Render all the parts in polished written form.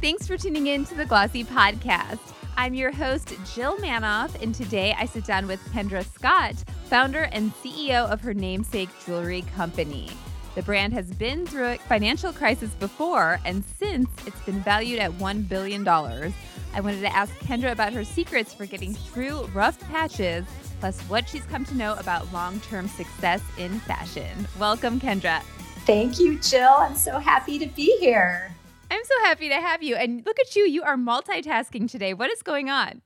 Thanks for tuning in to the Glossy Podcast. I'm your host, Jill Manoff, and today I sit down with Kendra Scott, founder and CEO of her namesake jewelry company. The brand has been through a financial crisis before, and since it's been valued at $1 billion. I wanted to ask Kendra about her secrets for getting through rough patches, plus what she's come to know about long-term success in fashion. Welcome, Kendra. Thank you, Jill. I'm so happy to be here. I'm so happy to have you. And look at you. You are multitasking today. What is going on?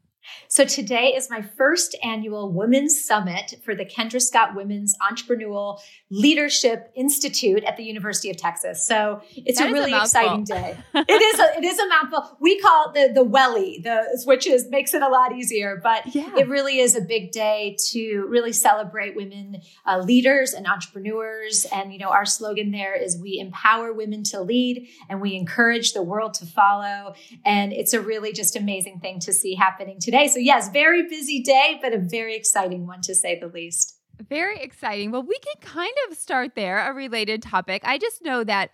So today is my first annual Women's Summit for the Kendra Scott Women's Entrepreneurial Leadership Institute at the University of Texas. So it's a really exciting day. It is a mouthful. We call it the Welly, which makes it a lot easier. But It really is a big day to really celebrate women leaders and entrepreneurs. And our slogan there is we empower women to lead and we encourage the world to follow. And it's a really just amazing thing to see happening today. So yes, very busy day, but a very exciting one to say the least. Very exciting. Well, we can kind of start there, a related topic. I just know that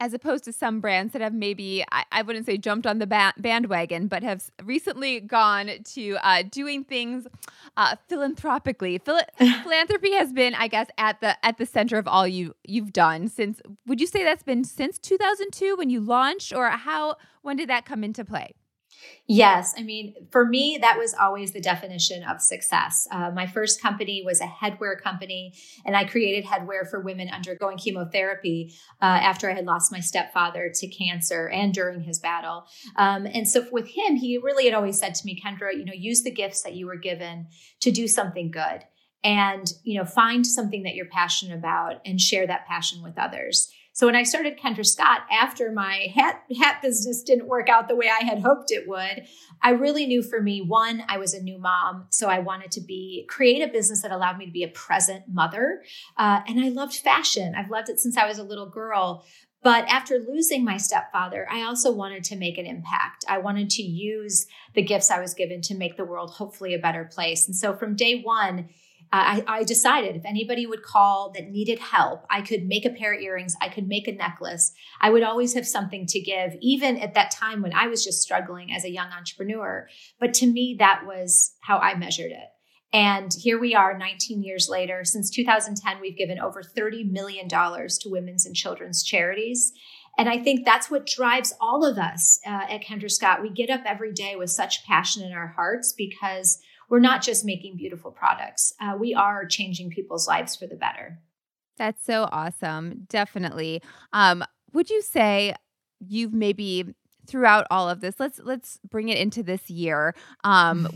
as opposed to some brands that have maybe, I wouldn't say jumped on the bandwagon, but have recently gone to doing things philanthropically. Philanthropy has been, I guess, at the center of all you've done since. Would you say that's been since 2002 when you launched, or when did that come into play? Yes. For me, that was always the definition of success. My first company was a headwear company, and I created headwear for women undergoing chemotherapy after I had lost my stepfather to cancer and during his battle. And so with him, he really had always said to me, Kendra, use the gifts that you were given to do something good and, find something that you're passionate about and share that passion with others. So when I started Kendra Scott, after my hat business didn't work out the way I had hoped it would, I really knew for me, one, I was a new mom. So I wanted to create a business that allowed me to be a present mother. And I loved fashion. I've loved it since I was a little girl. But after losing my stepfather, I also wanted to make an impact. I wanted to use the gifts I was given to make the world hopefully a better place. And so from day one, I decided if anybody would call that needed help, I could make a pair of earrings, I could make a necklace. I would always have something to give, even at that time when I was just struggling as a young entrepreneur. But to me, that was how I measured it. And here we are 19 years later. Since 2010, we've given over $30 million to women's and children's charities. And I think that's what drives all of us at Kendra Scott. We get up every day with such passion in our hearts because we're not just making beautiful products. We are changing people's lives for the better. That's so awesome. Definitely. Would you say you've maybe throughout all of this, let's bring it into this year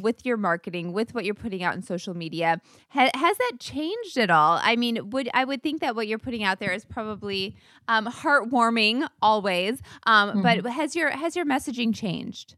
with your marketing, with what you're putting out in social media, has that changed at all? I would think that what you're putting out there is probably heartwarming always, but has your messaging changed?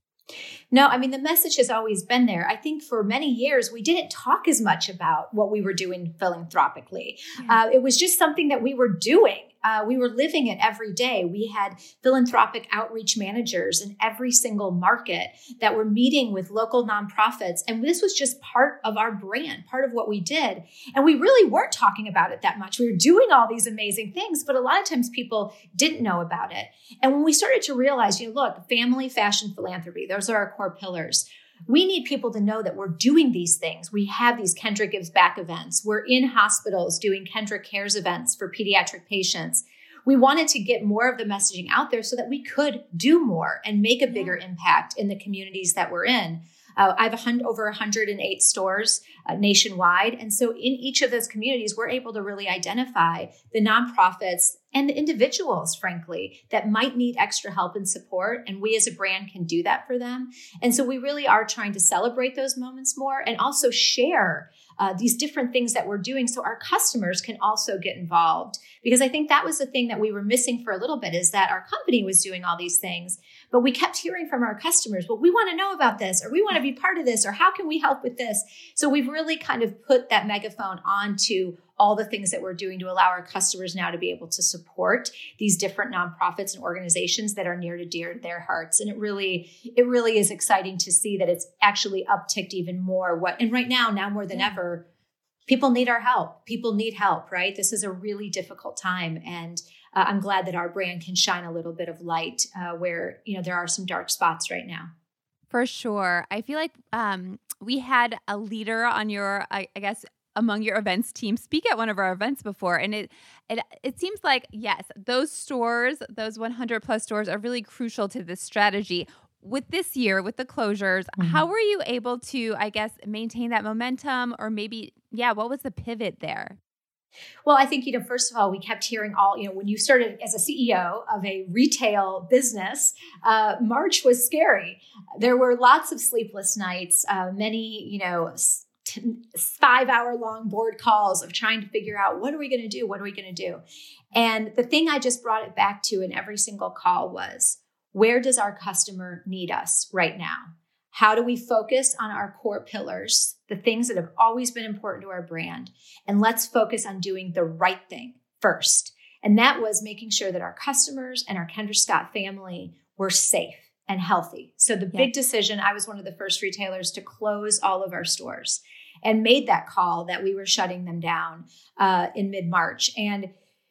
No, the message has always been there. I think for many years, we didn't talk as much about what we were doing philanthropically. Yeah. It was just something that we were doing. We were living it every day. We had philanthropic outreach managers in every single market that were meeting with local nonprofits. And this was just part of our brand, part of what we did. And we really weren't talking about it that much. We were doing all these amazing things, but a lot of times people didn't know about it. And when we started to realize, look, family, fashion, philanthropy, those are our core pillars. We need people to know that we're doing these things. We have these Kendra Gives Back events. We're in hospitals doing Kendra Cares events for pediatric patients. We wanted to get more of the messaging out there so that we could do more and make a bigger impact in the communities that we're in. I have over 108 stores nationwide. And so in each of those communities, we're able to really identify the nonprofits and the individuals, frankly, that might need extra help and support. And we as a brand can do that for them. And so we really are trying to celebrate those moments more and also share these different things that we're doing so our customers can also get involved. Because I think that was the thing that we were missing for a little bit is that our company was doing all these things, but we kept hearing from our customers, well, we want to know about this, or we want to be part of this, or how can we help with this? So we've really kind of put that megaphone onto all the things that we're doing to allow our customers now to be able to support these different nonprofits and organizations that are near to dear to their hearts. And it really is exciting to see that it's actually upticked even more. And right now more than ever, people need our help. People need help, right? This is a really difficult time. And I'm glad that our brand can shine a little bit of light where, you know, there are some dark spots right now. For sure. I feel like we had a leader on your, I guess, among your events team speak at one of our events before. And it seems like, yes, those stores, those 100 plus stores are really crucial to this strategy. With this year, with the closures, how were you able to, I guess, maintain that momentum or maybe, what was the pivot there? Well, I think, you know, first of all, we kept hearing when you started as a CEO of a retail business, March was scary. There were lots of sleepless nights, many, 5 hour long board calls of trying to figure out, what are we going to do? What are we going to do? And the thing I just brought it back to in every single call was, where does our customer need us right now? How do we focus on our core pillars, the things that have always been important to our brand? And let's focus on doing the right thing first. And that was making sure that our customers and our Kendra Scott family were safe and healthy. So the big decision, I was one of the first retailers to close all of our stores and made that call that we were shutting them down in mid-March. And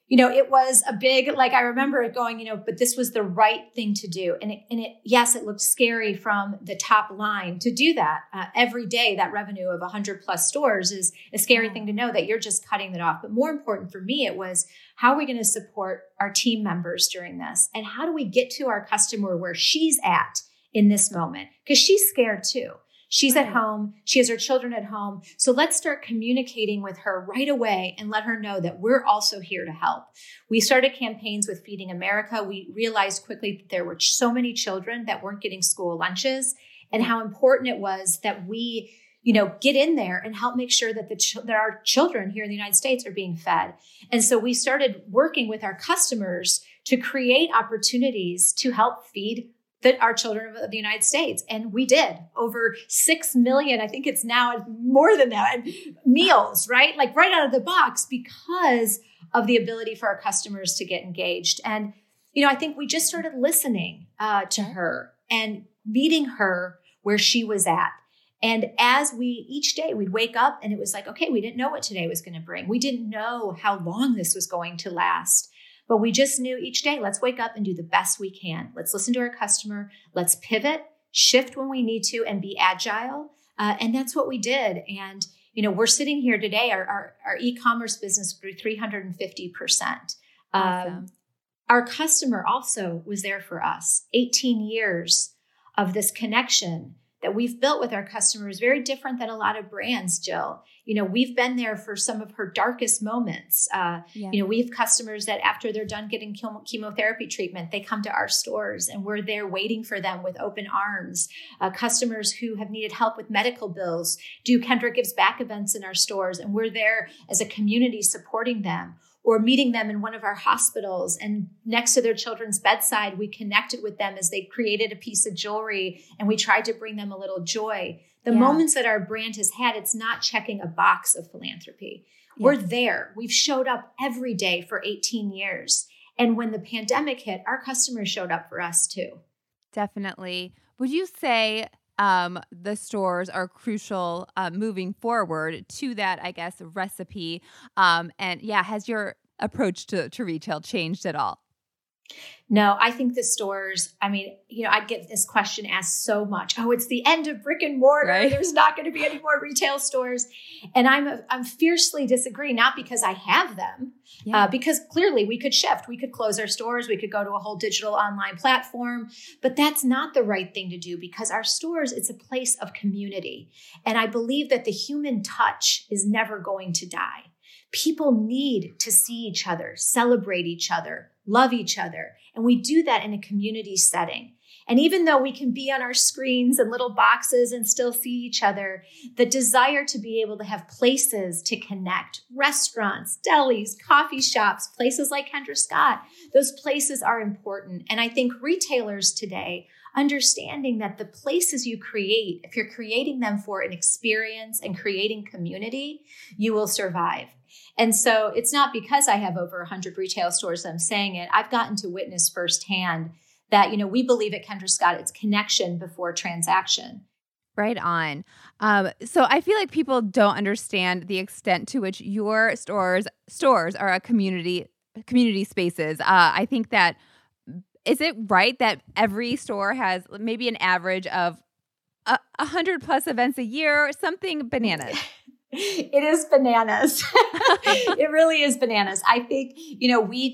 it was a big, I remember it going, but this was the right thing to do. And it, yes, it looked scary from the top line to do that every day. That revenue of 100 plus stores is a scary thing to know that you're just cutting that off. But more important for me, it was, how are we going to support our team members during this? And how do we get to our customer where she's at in this moment? Because she's scared too. She's at home. She has her children at home. So let's start communicating with her right away and let her know that we're also here to help. We started campaigns with Feeding America. We realized quickly that there were so many children that weren't getting school lunches and how important it was that we, get in there and help make sure that that our children here in the United States are being fed. And so we started working with our customers to create opportunities to help feed our children of the United States. And we did over 6 million, I think it's now more than that, meals, right? Right out of the box because of the ability for our customers to get engaged. And, I think we just started listening to her and meeting her where she was at. And as each day we'd wake up and it was like, okay, we didn't know what today was going to bring. We didn't know how long this was going to last. But we just knew each day, let's wake up and do the best we can. Let's listen to our customer. Let's pivot, shift when we need to, and be agile. And that's what we did. And, we're sitting here today. Our e-commerce business grew 350%. Awesome. Our customer also was there for us. 18 years of this connection that we've built with our customers, very different than a lot of brands, Jill. We've been there for some of her darkest moments. We have customers that after they're done getting chemotherapy treatment, they come to our stores and we're there waiting for them with open arms. Customers who have needed help with medical bills do Kendra Gives Back events in our stores, and we're there as a community supporting them. Or meeting them in one of our hospitals and next to their children's bedside, we connected with them as they created a piece of jewelry and we tried to bring them a little joy. The moments that our brand has had, it's not checking a box of philanthropy. Yes. We're there. We've showed up every day for 18 years. And when the pandemic hit, our customers showed up for us too. Definitely. Would you say the stores are crucial moving forward to that, I guess, recipe? Has your approach to retail changed at all? No, I think the stores, I get this question asked so much. Oh, it's the end of brick and mortar. Right? There's not going to be any more retail stores. And I'm fiercely disagreeing, not because I have them, because clearly we could shift. We could close our stores. We could go to a whole digital online platform, but that's not the right thing to do because our stores, it's a place of community. And I believe that the human touch is never going to die. People need to see each other, celebrate each other, love each other. And we do that in a community setting. And even though we can be on our screens and little boxes and still see each other, the desire to be able to have places to connect, restaurants, delis, coffee shops, places like Kendra Scott, those places are important. And I think retailers today, understanding that the places you create, if you're creating them for an experience and creating community, you will survive. And so it's not because I have over 100 retail stores that I'm saying it. I've gotten to witness firsthand that, we believe at Kendra Scott, it's connection before transaction. Right on. So I feel like people don't understand the extent to which your stores are a community spaces. I think that, is it right that every store has maybe an average of 100 plus events a year or something bananas? It is bananas. It really is bananas. I think, we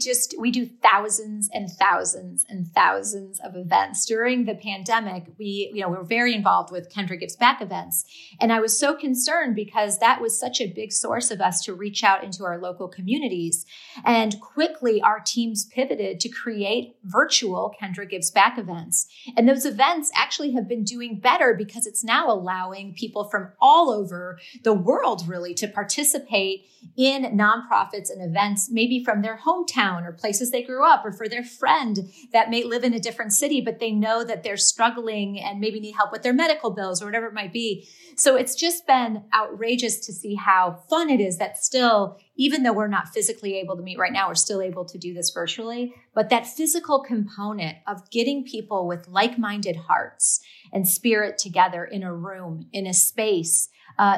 do thousands and thousands and thousands of events. During the pandemic, we were very involved with Kendra Gives Back events. And I was so concerned because that was such a big source of us to reach out into our local communities. And quickly our teams pivoted to create virtual Kendra Gives Back events. And those events actually have been doing better because it's now allowing people from all over the world really to participate in nonprofits and events, maybe from their hometown or places they grew up, or for their friend that may live in a different city, but they know that they're struggling and maybe need help with their medical bills or whatever it might be. So it's just been outrageous to see how fun it is that still, even though we're not physically able to meet right now, we're still able to do this virtually. But that physical component of getting people with like-minded hearts and spirit together in a room, in a space,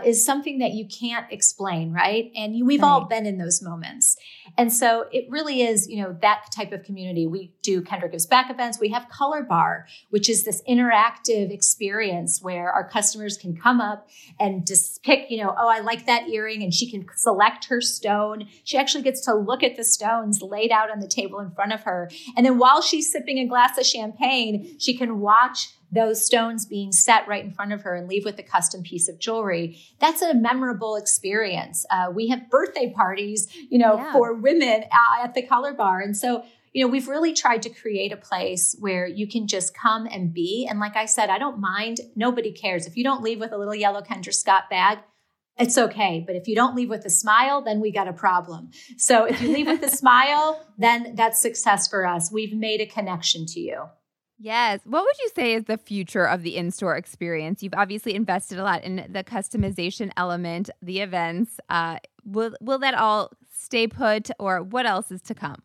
is something that you can't explain, right? And we've all been in those moments. And so it really is, that type of community. We do Kendra Gives Back events. We have Color Bar, which is this interactive experience where our customers can come up and just pick, I like that earring, and she can select her stone. She actually gets to look at the stones laid out on the table in front of her. And then while she's sipping a glass of champagne, she can watch those stones being set right in front of her and leave with a custom piece of jewelry. That's a memorable experience. We have birthday parties, for women at the Color Bar. And so, we've really tried to create a place where you can just come and be. And like I said, I don't mind. Nobody cares. If you don't leave with a little yellow Kendra Scott bag, it's okay. But if you don't leave with a smile, then we got a problem. So if you leave with a smile, then that's success for us. We've made a connection to you. Yes. What would you say is the future of the in-store experience? You've obviously invested a lot in the customization element, the events. Will that all stay put, or what else is to come?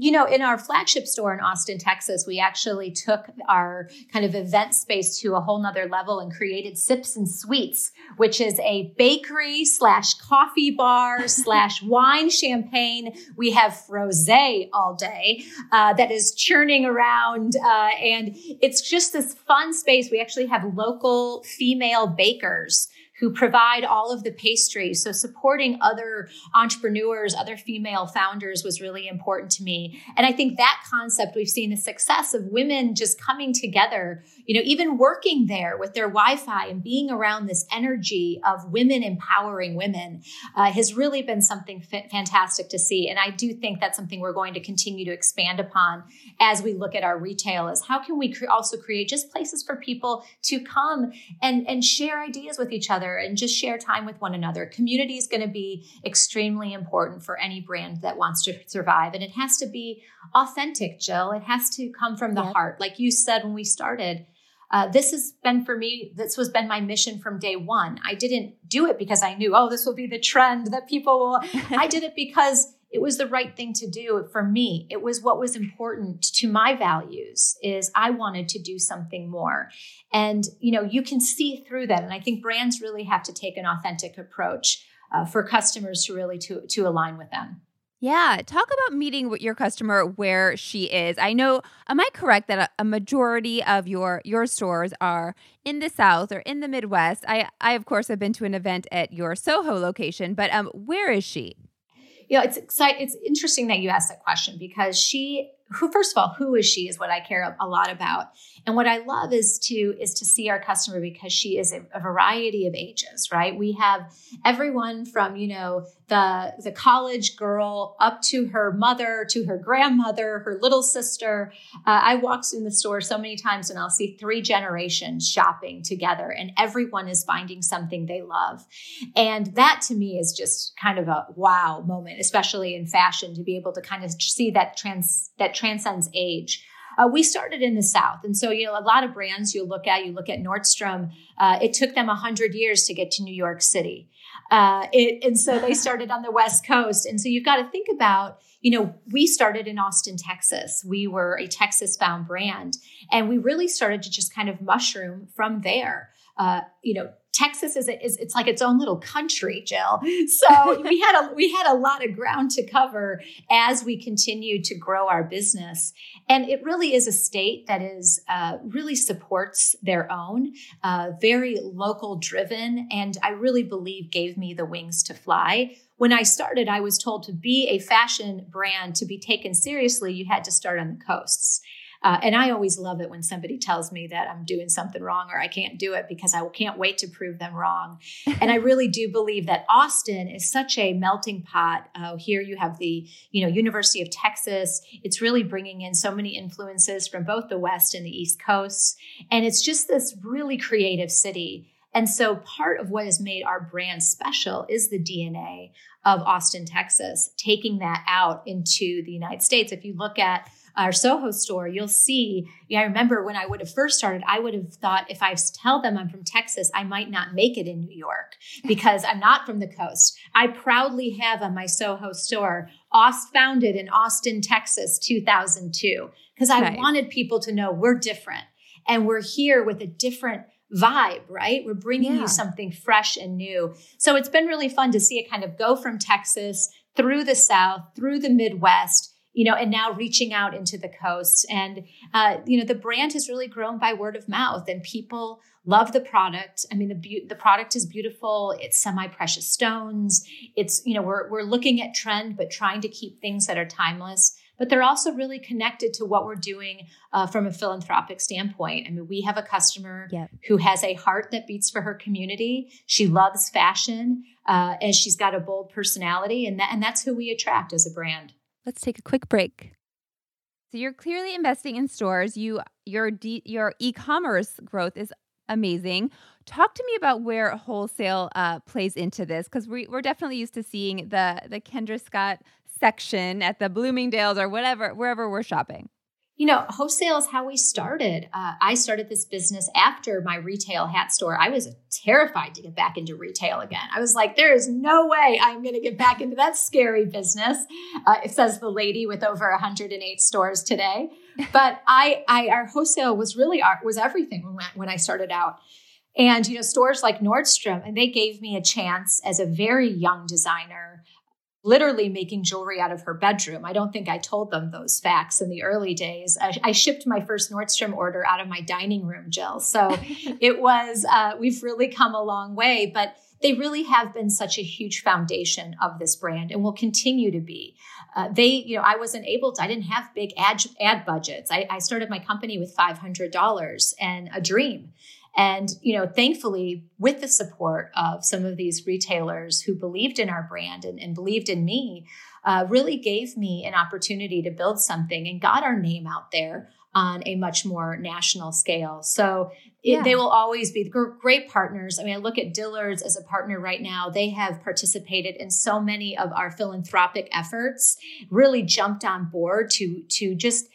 In our flagship store in Austin, Texas, we actually took our kind of event space to a whole nother level and created Sips and Sweets, which is a bakery / coffee bar / wine champagne. We have frosé all day that is churning around. And it's just this fun space. We actually have local female bakers who provide all of the pastries. So supporting other entrepreneurs, other female founders was really important to me. And I think that concept, we've seen the success of women just coming together, even working there with their Wi-Fi and being around this energy of women empowering women has really been something fantastic to see. And I do think that's something we're going to continue to expand upon as we look at our retail, is how can we also create just places for people to come and share ideas with each other and just share time with one another. Community is going to be extremely important for any brand that wants to survive. And it has to be authentic, Jill. It has to come from the heart. Like you said, when we started, this has been my mission from day one. I didn't do it because I knew, this will be the trend that people will. I did it because it was the right thing to do for me. It was what was important to my values, is I wanted to do something more. And, you can see through that. And I think brands really have to take an authentic approach for customers to really to align with them. Yeah. Talk about meeting with your customer where she is. I know, am I correct that a majority of your stores are in the South or in the Midwest? I of course, have been to an event at your Soho location, but where is she? It's interesting that you asked that question, because first of all, who is she is what I care a lot about. And what I love is to see our customer, because she is a variety of ages, right? We have everyone from, the college girl up to her mother, to her grandmother, her little sister. I walked in the store so many times and I'll see 3 generations shopping together, and everyone is finding something they love. And that to me is just kind of a wow moment, especially in fashion, to be able to kind of see that transcends age. We started in the South. And so, a lot of brands you look at Nordstrom, it took them 100 years to get to New York City. And so they started on the West Coast. And so you've got to think about, we started in Austin, Texas. We were a Texas-bound brand, and we really started to just kind of mushroom from there. Texas it's like its own little country, Jill. So we had a lot of ground to cover as we continue to grow our business. And it really is a state that is really supports their own, very local driven, and I really believe gave me the wings to fly. When I started, I was told to be a fashion brand, to be taken seriously, you had to start on the coasts. And I always love it when somebody tells me that I'm doing something wrong or I can't do it, because I can't wait to prove them wrong. And I really do believe that Austin is such a melting pot. Here you have the, University of Texas. It's really bringing in so many influences from both the West and the East Coast. And it's just this really creative city. And so part of what has made our brand special is the DNA of Austin, Texas, taking that out into the United States. If you look at our Soho store, you'll see, I remember when I would have first started, I would have thought if I tell them I'm from Texas, I might not make it in New York because I'm not from the coast. I proudly have on my Soho store, founded in Austin, Texas, 2002, because I wanted people to know we're different and we're here with a different vibe, right? We're bringing you something fresh and new. So it's been really fun to see it kind of go from Texas through the South, through the Midwest, and now reaching out into the coasts. And, the brand has really grown by word of mouth, and people love the product. I mean, the product is beautiful. It's semi-precious stones. It's, we're looking at trend, but trying to keep things that are timeless. But they're also really connected to what we're doing from a philanthropic standpoint. I mean, we have a customer who has a heart that beats for her community. She loves fashion, and she's got a bold personality. And that's who we attract as a brand. Let's take a quick break. So you're clearly investing in stores. Your e-commerce growth is amazing. Talk to me about where wholesale plays into this, because we're definitely used to seeing the Kendra Scott section at the Bloomingdale's or whatever, wherever we're shopping. Wholesale is how we started. I started this business after my retail hat store. I was terrified to get back into retail again. I was like, there is no way I'm going to get back into that scary business. It says the lady with over 108 stores today. But our wholesale was really was everything when I started out. And, stores like Nordstrom, and they gave me a chance as a very young designer, literally making jewelry out of her bedroom. I don't think I told them those facts in the early days. I shipped my first Nordstrom order out of my dining room, Jill. So it was, we've really come a long way, but they really have been such a huge foundation of this brand and will continue to be. I wasn't able to, I didn't have big ad budgets. I started my company with $500 and a dream. And, thankfully, with the support of some of these retailers who believed in our brand and believed in me, really gave me an opportunity to build something and got our name out there on a much more national scale. So they will always be great partners. I mean, I look at Dillard's as a partner right now. They have participated in so many of our philanthropic efforts, really jumped on board to just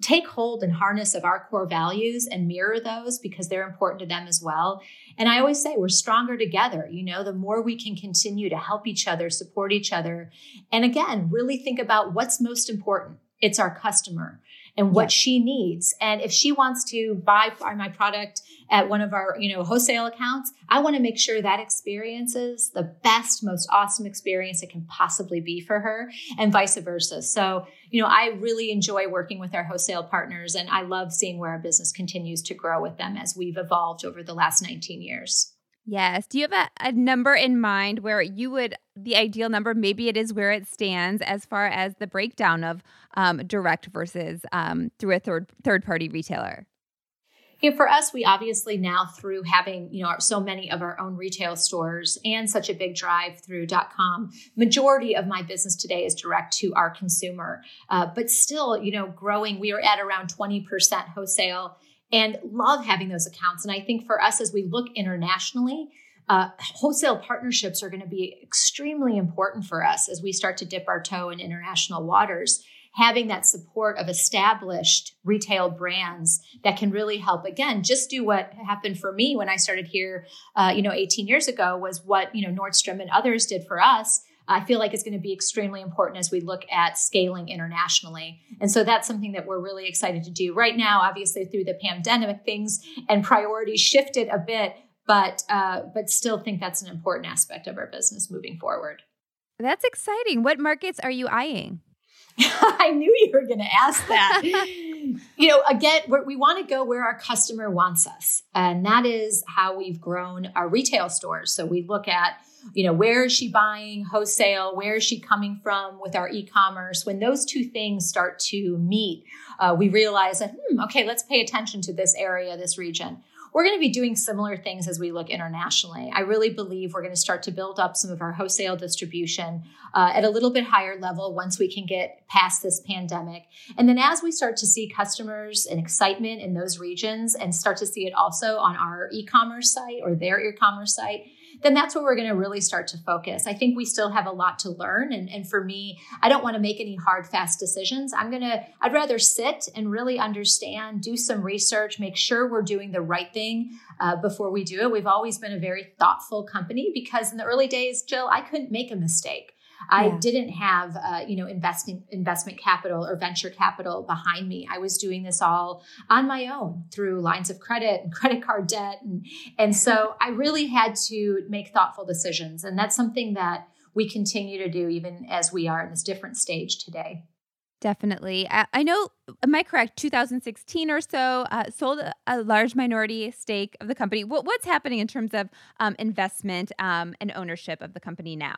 take hold and harness of our core values and mirror those, because they're important to them as well. And I always say we're stronger together. The more we can continue to help each other, support each other. And again, really think about what's most important. It's our customer and what she needs. And if she wants to buy my product at one of our, wholesale accounts, I want to make sure that experience is the best, most awesome experience it can possibly be for her, and vice versa. So, I really enjoy working with our wholesale partners, and I love seeing where our business continues to grow with them as we've evolved over the last 19 years. Yes. Do you have a number in mind where the ideal number, maybe it is where it stands as far as the breakdown of direct versus through a third-party retailer? For us, we obviously now, through having so many of our own retail stores and such a big drive-through.com, majority of my business today is direct to our consumer. But still, growing, we are at around 20% wholesale, and love having those accounts. And I think for us, as we look internationally, wholesale partnerships are going to be extremely important for us as we start to dip our toe in international waters. Having that support of established retail brands that can really help, again, just do what happened for me when I started here, 18 years ago, was what, Nordstrom and others did for us. I feel like it's going to be extremely important as we look at scaling internationally. And so that's something that we're really excited to do right now. Obviously, through the pandemic, things and priorities shifted a bit, but still think that's an important aspect of our business moving forward. That's exciting. What markets are you eyeing? I knew you were going to ask that. You know, again, we want to go where our customer wants us. And that is how we've grown our retail stores. So we look at, you know, where is she buying wholesale? Where is she coming from with our e-commerce? When those two things start to meet, we realize that, okay, let's pay attention to this area, this region. We're going to be doing similar things as we look internationally. I really believe we're going to start to build up some of our wholesale distribution at a little bit higher level once we can get past this pandemic. And then as we start to see customers and excitement in those regions and start to see it also on our e-commerce site or their e-commerce site, then that's where we're going to really start to focus. I think we still have a lot to learn. And for me, I don't want to make any hard, fast decisions. I'd rather sit and really understand, do some research, make sure we're doing the right thing before we do it. We've always been a very thoughtful company because in the early days, Jill, I couldn't make a mistake. I didn't have, investment capital or venture capital behind me. I was doing this all on my own through lines of credit and credit card debt. And so I really had to make thoughtful decisions. And that's something that we continue to do even as we are in this different stage today. Definitely. I know, am I correct, 2016 or so, sold a large minority stake of the company. What's happening in terms of investment and ownership of the company now?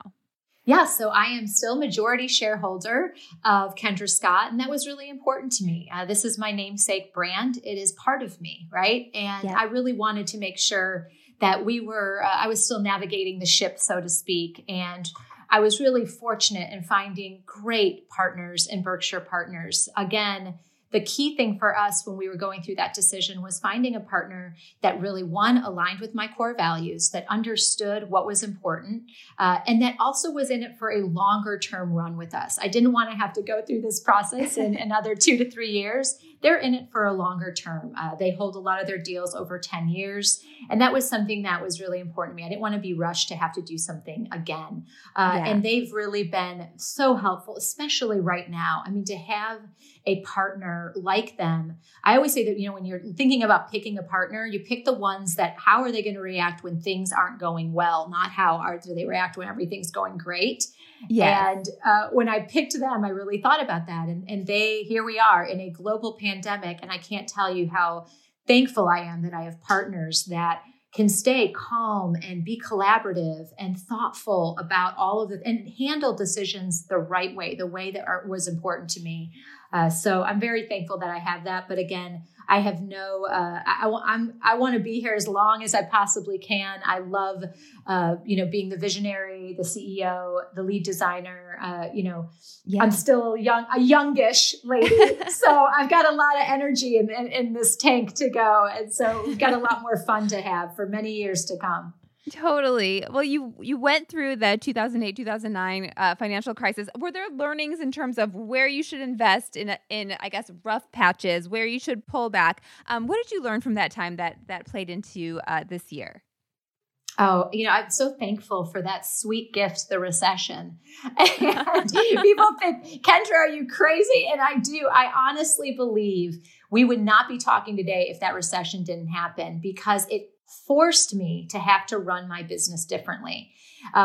Yeah, so I am still majority shareholder of Kendra Scott, and that was really important to me. This is my namesake brand. It is part of me, right? And I really wanted to make sure that we were, I was still navigating the ship, so to speak, and I was really fortunate in finding great partners in Berkshire Partners. Again, the key thing for us when we were going through that decision was finding a partner that really, one, aligned with my core values, that understood what was important, and that also was in it for a longer term run with us. I didn't want to have to go through this process in another 2 to 3 years. They're in it for a longer term. They hold a lot of their deals over 10 years. And that was something that was really important to me. I didn't want to be rushed to have to do something again. And they've really been so helpful, especially right now. I mean, to have a partner like them. I always say that, you know, when you're thinking about picking a partner, you pick the ones that, how are they going to react when things aren't going well? Not how do they react when everything's going great? Yeah. And when I picked them, I really thought about that. And here we are in a global pandemic. And I can't tell you how thankful I am that I have partners that can stay calm and be collaborative and thoughtful about all of it and handle decisions the right way, the way that was important to me. So I'm very thankful that I have that. But again, I have no, I want to be here as long as I possibly can. I love, being the visionary, the CEO, the lead designer, I'm still a youngish lady. So I've got a lot of energy in this tank to go. And so we've got a lot more fun to have for many years to come. Totally. Well, you went through the 2008-2009 financial crisis. Were there learnings in terms of where you should invest in rough patches, where you should pull back? What did you learn from that time that played into this year? Oh, I'm so thankful for that sweet gift, the recession. And people think, Kendra, are you crazy? And I do. I honestly believe we would not be talking today if that recession didn't happen because it forced me to have to run my business differently.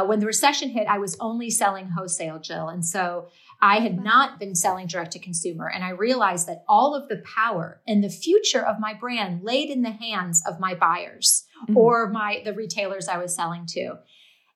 When the recession hit, I was only selling wholesale, Jill. And so I had not been selling direct to consumer. And I realized that all of the power and the future of my brand laid in the hands of my buyers or the retailers I was selling to.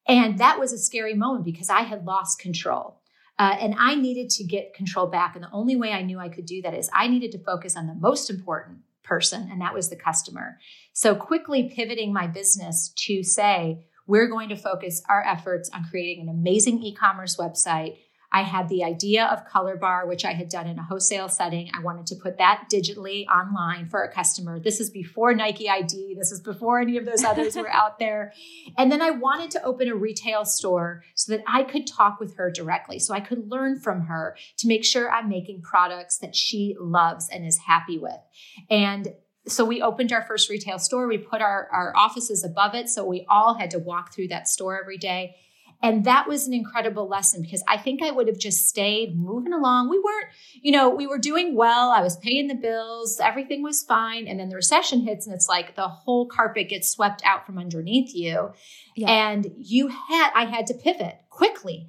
And that was a scary moment because I had lost control. And I needed to get control back. And the only way I knew I could do that is I needed to focus on the most important person, and that was the customer. So quickly pivoting my business to say, we're going to focus our efforts on creating an amazing e-commerce website. I had the idea of Color Bar, which I had done in a wholesale setting. I wanted to put that digitally online for a customer. This is before Nike ID. This is before any of those others were out there. And then I wanted to open a retail store so that I could talk with her directly, so I could learn from her to make sure I'm making products that she loves and is happy with. And so we opened our first retail store. We put our offices above it, so we all had to walk through that store every day. And that was an incredible lesson because I think I would have just stayed moving along. We weren't, we were doing well. I was paying the bills. Everything was fine. And then the recession hits and it's like the whole carpet gets swept out from underneath you. Yeah. And I had to pivot quickly,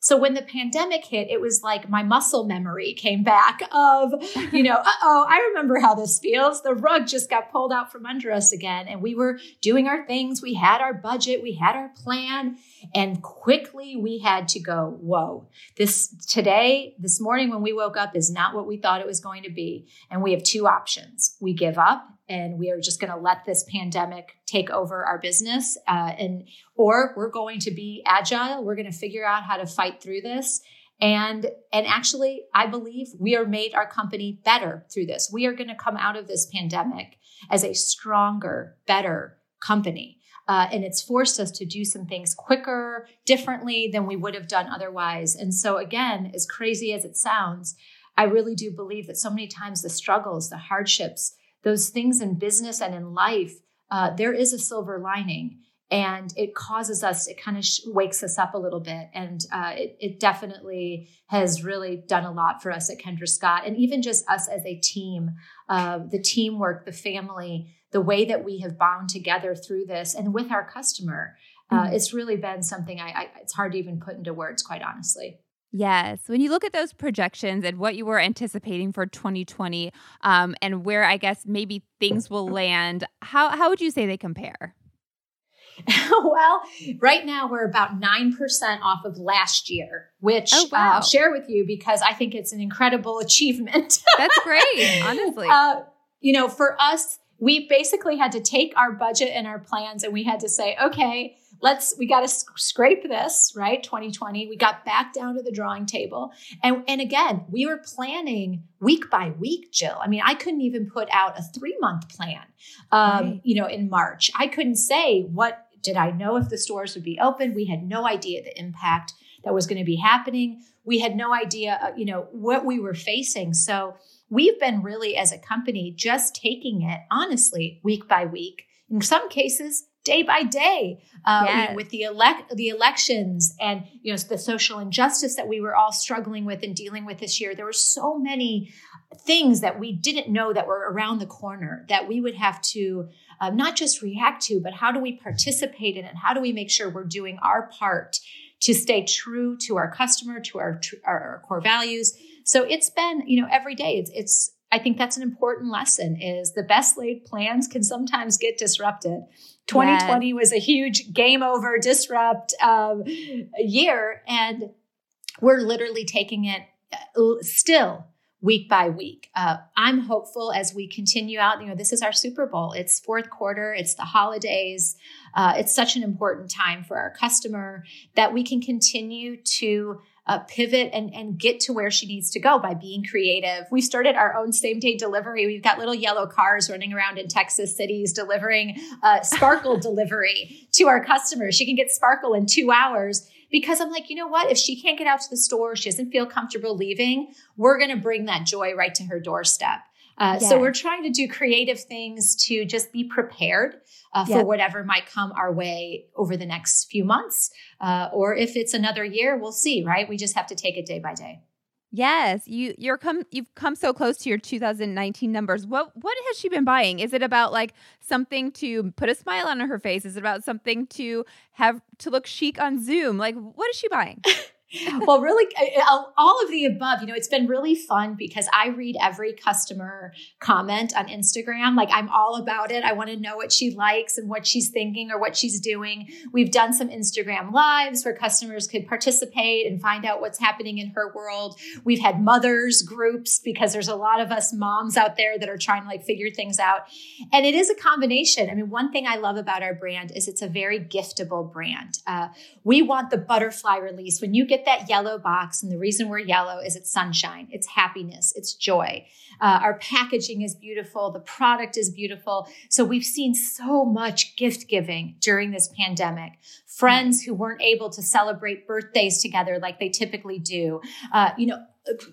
So when the pandemic hit, it was like my muscle memory came back of, I remember how this feels. The rug just got pulled out from under us again. And we were doing our things. We had our budget. We had our plan. And quickly we had to go, whoa, this morning when we woke up is not what we thought it was going to be. And we have two options. We give up and we are just going to let this pandemic take over our business. Or we're going to be agile. We're going to figure out how to fight through this. And actually, I believe we are made our company better through this. We are going to come out of this pandemic as a stronger, better company. And it's forced us to do some things quicker, differently than we would have done otherwise. And so again, as crazy as it sounds, I really do believe that so many times the struggles, the hardships, those things in business and in life, there is a silver lining, and it causes us, it kind of wakes us up a little bit. And it definitely has really done a lot for us at Kendra Scott, and even just us as a team, the teamwork, the family, the way that we have bound together through this and with our customer. It's really been something it's hard to even put into words, quite honestly. Yes. When you look at those projections and what you were anticipating for 2020 and where I guess maybe things will land, how would you say they compare? Well, right now we're about 9% off of last year, which I'll share with you because I think it's an incredible achievement. That's great. Honestly. For us, we basically had to take our budget and our plans and we had to say, okay, we got to scrape this, right? 2020, we got back down to the drawing table. And again, we were planning week by week, Jill. I mean, I couldn't even put out a 3-month plan, right. In March. I couldn't say, what did I know if the stores would be open? We had no idea the impact that was going to be happening. We had no idea, what we were facing. So we've been really, as a company, just taking it, honestly, week by week. In some cases, day by day, with the elections and, the social injustice that we were all struggling with and dealing with this year. There were so many things that we didn't know that were around the corner that we would have to not just react to, but how do we participate in it? How do we make sure we're doing our part to stay true to our customer, to our core values? So it's been, every day it's I think that's an important lesson, is the best laid plans can sometimes get disrupted. 2020 was a huge game over disrupt year, and we're literally taking it still week by week. I'm hopeful as we continue out, this is our Super Bowl. It's fourth quarter. It's the holidays. It's such an important time for our customer that we can continue to pivot and get to where she needs to go by being creative. We started our own same-day delivery. We've got little yellow cars running around in Texas cities delivering sparkle delivery to our customers. She can get sparkle in 2 hours because I'm like, if she can't get out to the store, she doesn't feel comfortable leaving, we're going to bring that joy right to her doorstep. So we're trying to do creative things to just be prepared for whatever might come our way over the next few months. Or if it's another year, we'll see, right? We just have to take it day by day. Yes. You've come so close to your 2019 numbers. What has she been buying? Is it about like something to put a smile on her face? Is it about something to have to look chic on Zoom? Like, what is she buying? Well, really, all of the above. It's been really fun because I read every customer comment on Instagram. Like, I'm all about it. I want to know what she likes and what she's thinking or what she's doing. We've done some Instagram lives where customers could participate and find out what's happening in her world. We've had mothers groups because there's a lot of us moms out there that are trying to figure things out. And it is a combination. I mean, one thing I love about our brand is it's a very giftable brand. We want the butterfly release. When you get that yellow box, and the reason we're yellow is it's sunshine, it's happiness, it's joy. Our packaging is beautiful. The product is beautiful. So we've seen so much gift giving during this pandemic. Friends who weren't able to celebrate birthdays together like they typically do,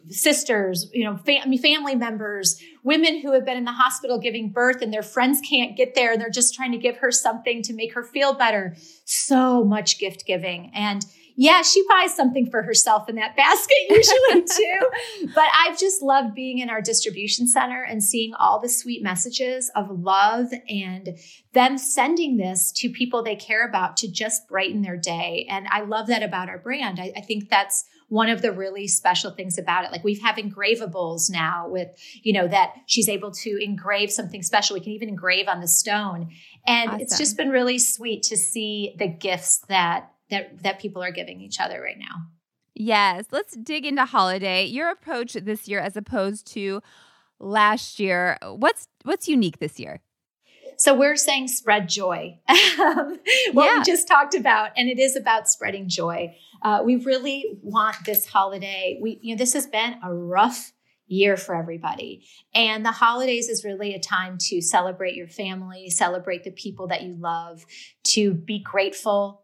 sisters, family members, women who have been in the hospital giving birth and their friends can't get there. They're just trying to give her something to make her feel better. So much gift giving. And yeah, she buys something for herself in that basket usually too. But I've just loved being in our distribution center and seeing all the sweet messages of love and them sending this to people they care about to just brighten their day. And I love that about our brand. I think that's one of the really special things about it. Like we've have engravables now with, that she's able to engrave something special. We can even engrave on the stone. And Awesome. It's just been really sweet to see the gifts that people are giving each other right now. Yes. Let's dig into holiday. Your approach this year as opposed to last year, what's unique this year? So we're saying spread joy, we just talked about, and it is about spreading joy. We really want this holiday. This has been a rough year for everybody. And the holidays is really a time to celebrate your family, celebrate the people that you love, to be grateful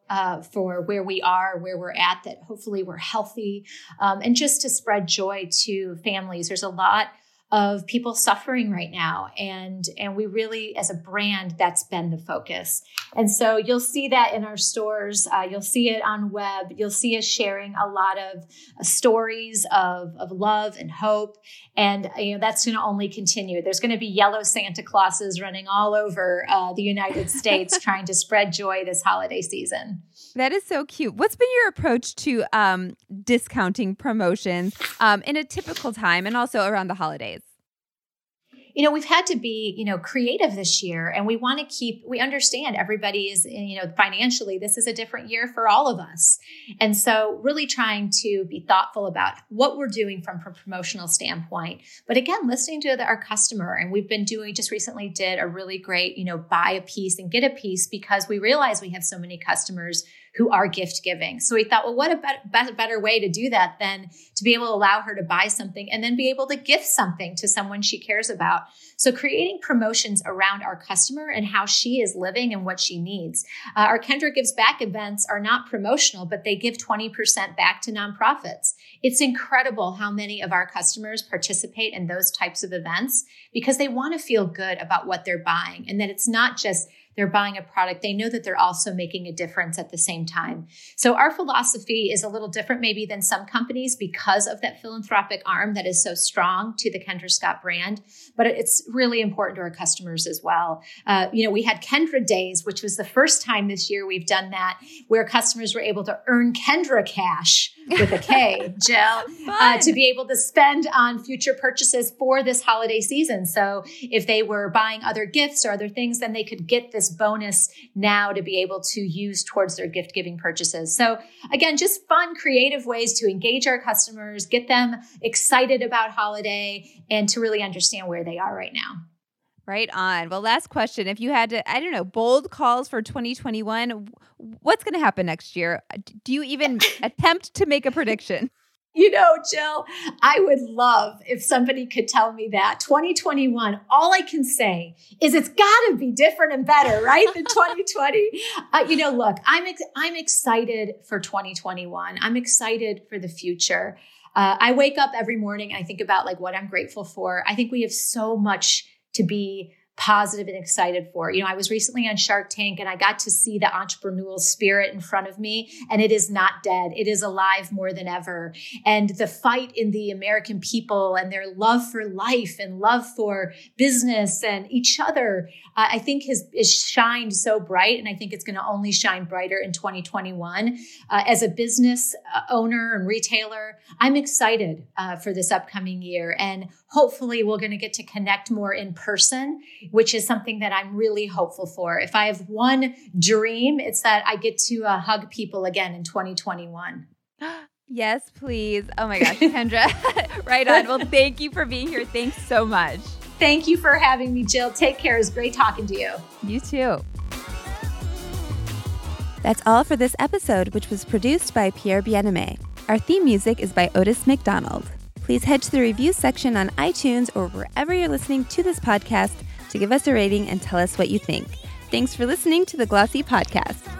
for where we are, where we're at, that hopefully we're healthy, and just to spread joy to families. There's a lot of people suffering right now. And we really, as a brand, that's been the focus. And so you'll see that in our stores, you'll see it on web, you'll see us sharing a lot of stories of love and hope. And that's going to only continue. There's going to be yellow Santa Clauses running all over the United States trying to spread joy this holiday season. That is so cute. What's been your approach to discounting promotions in a typical time and also around the holidays? We've had to be, creative this year, and we understand everybody is, financially, this is a different year for all of us. And so really trying to be thoughtful about what we're doing from a promotional standpoint. But again, listening to our customer, and we've been just recently did a really great, buy a piece and get a piece, because we realize we have so many customers who are gift giving. So we thought, well, what a better way to do that than to be able to allow her to buy something and then be able to gift something to someone she cares about. So creating promotions around our customer and how she is living and what she needs. Our Kendra Gives Back events are not promotional, but they give 20% back to nonprofits. It's incredible how many of our customers participate in those types of events because they want to feel good about what they're buying and that it's not just they're buying a product. They know that they're also making a difference at the same time. So our philosophy is a little different maybe than some companies because of that philanthropic arm that is so strong to the Kendra Scott brand, but it's really important to our customers as well. We had Kendra Days, which was the first time this year we've done that, where customers were able to earn Kendra cash with a K, Jill, to be able to spend on future purchases for this holiday season. So if they were buying other gifts or other things, then they could get this bonus now to be able to use towards their gift giving purchases. So again, just fun, creative ways to engage our customers, get them excited about holiday, and to really understand where they are right now. Right on. Well, last question. If you had to, bold calls for 2021, what's going to happen next year? Do you even attempt to make a prediction? Jill, I would love if somebody could tell me that. 2021, all I can say is it's got to be different and better, right, than 2020. Look, I'm excited for 2021. I'm excited for the future. I wake up every morning and I think about what I'm grateful for. I think we have so much to be positive and excited for. I was recently on Shark Tank and I got to see the entrepreneurial spirit in front of me, and it is not dead. It is alive more than ever. And the fight in the American people and their love for life and love for business and each other, I think has shined so bright. And I think it's going to only shine brighter in 2021. As a business owner and retailer, I'm excited for this upcoming year. And hopefully we're going to get to connect more in person, which is something that I'm really hopeful for. If I have one dream, it's that I get to hug people again in 2021. Yes, please. Oh my gosh, Kendra. Right on. Well, thank you for being here. Thanks so much. Thank you for having me, Jill. Take care. It was great talking to you. You too. That's all for this episode, which was produced by Pierre Bien-Aimé. Our theme music is by Otis McDonald. Please head to the review section on iTunes or wherever you're listening to this podcast to give us a rating and tell us what you think. Thanks for listening to the Glossy Podcast.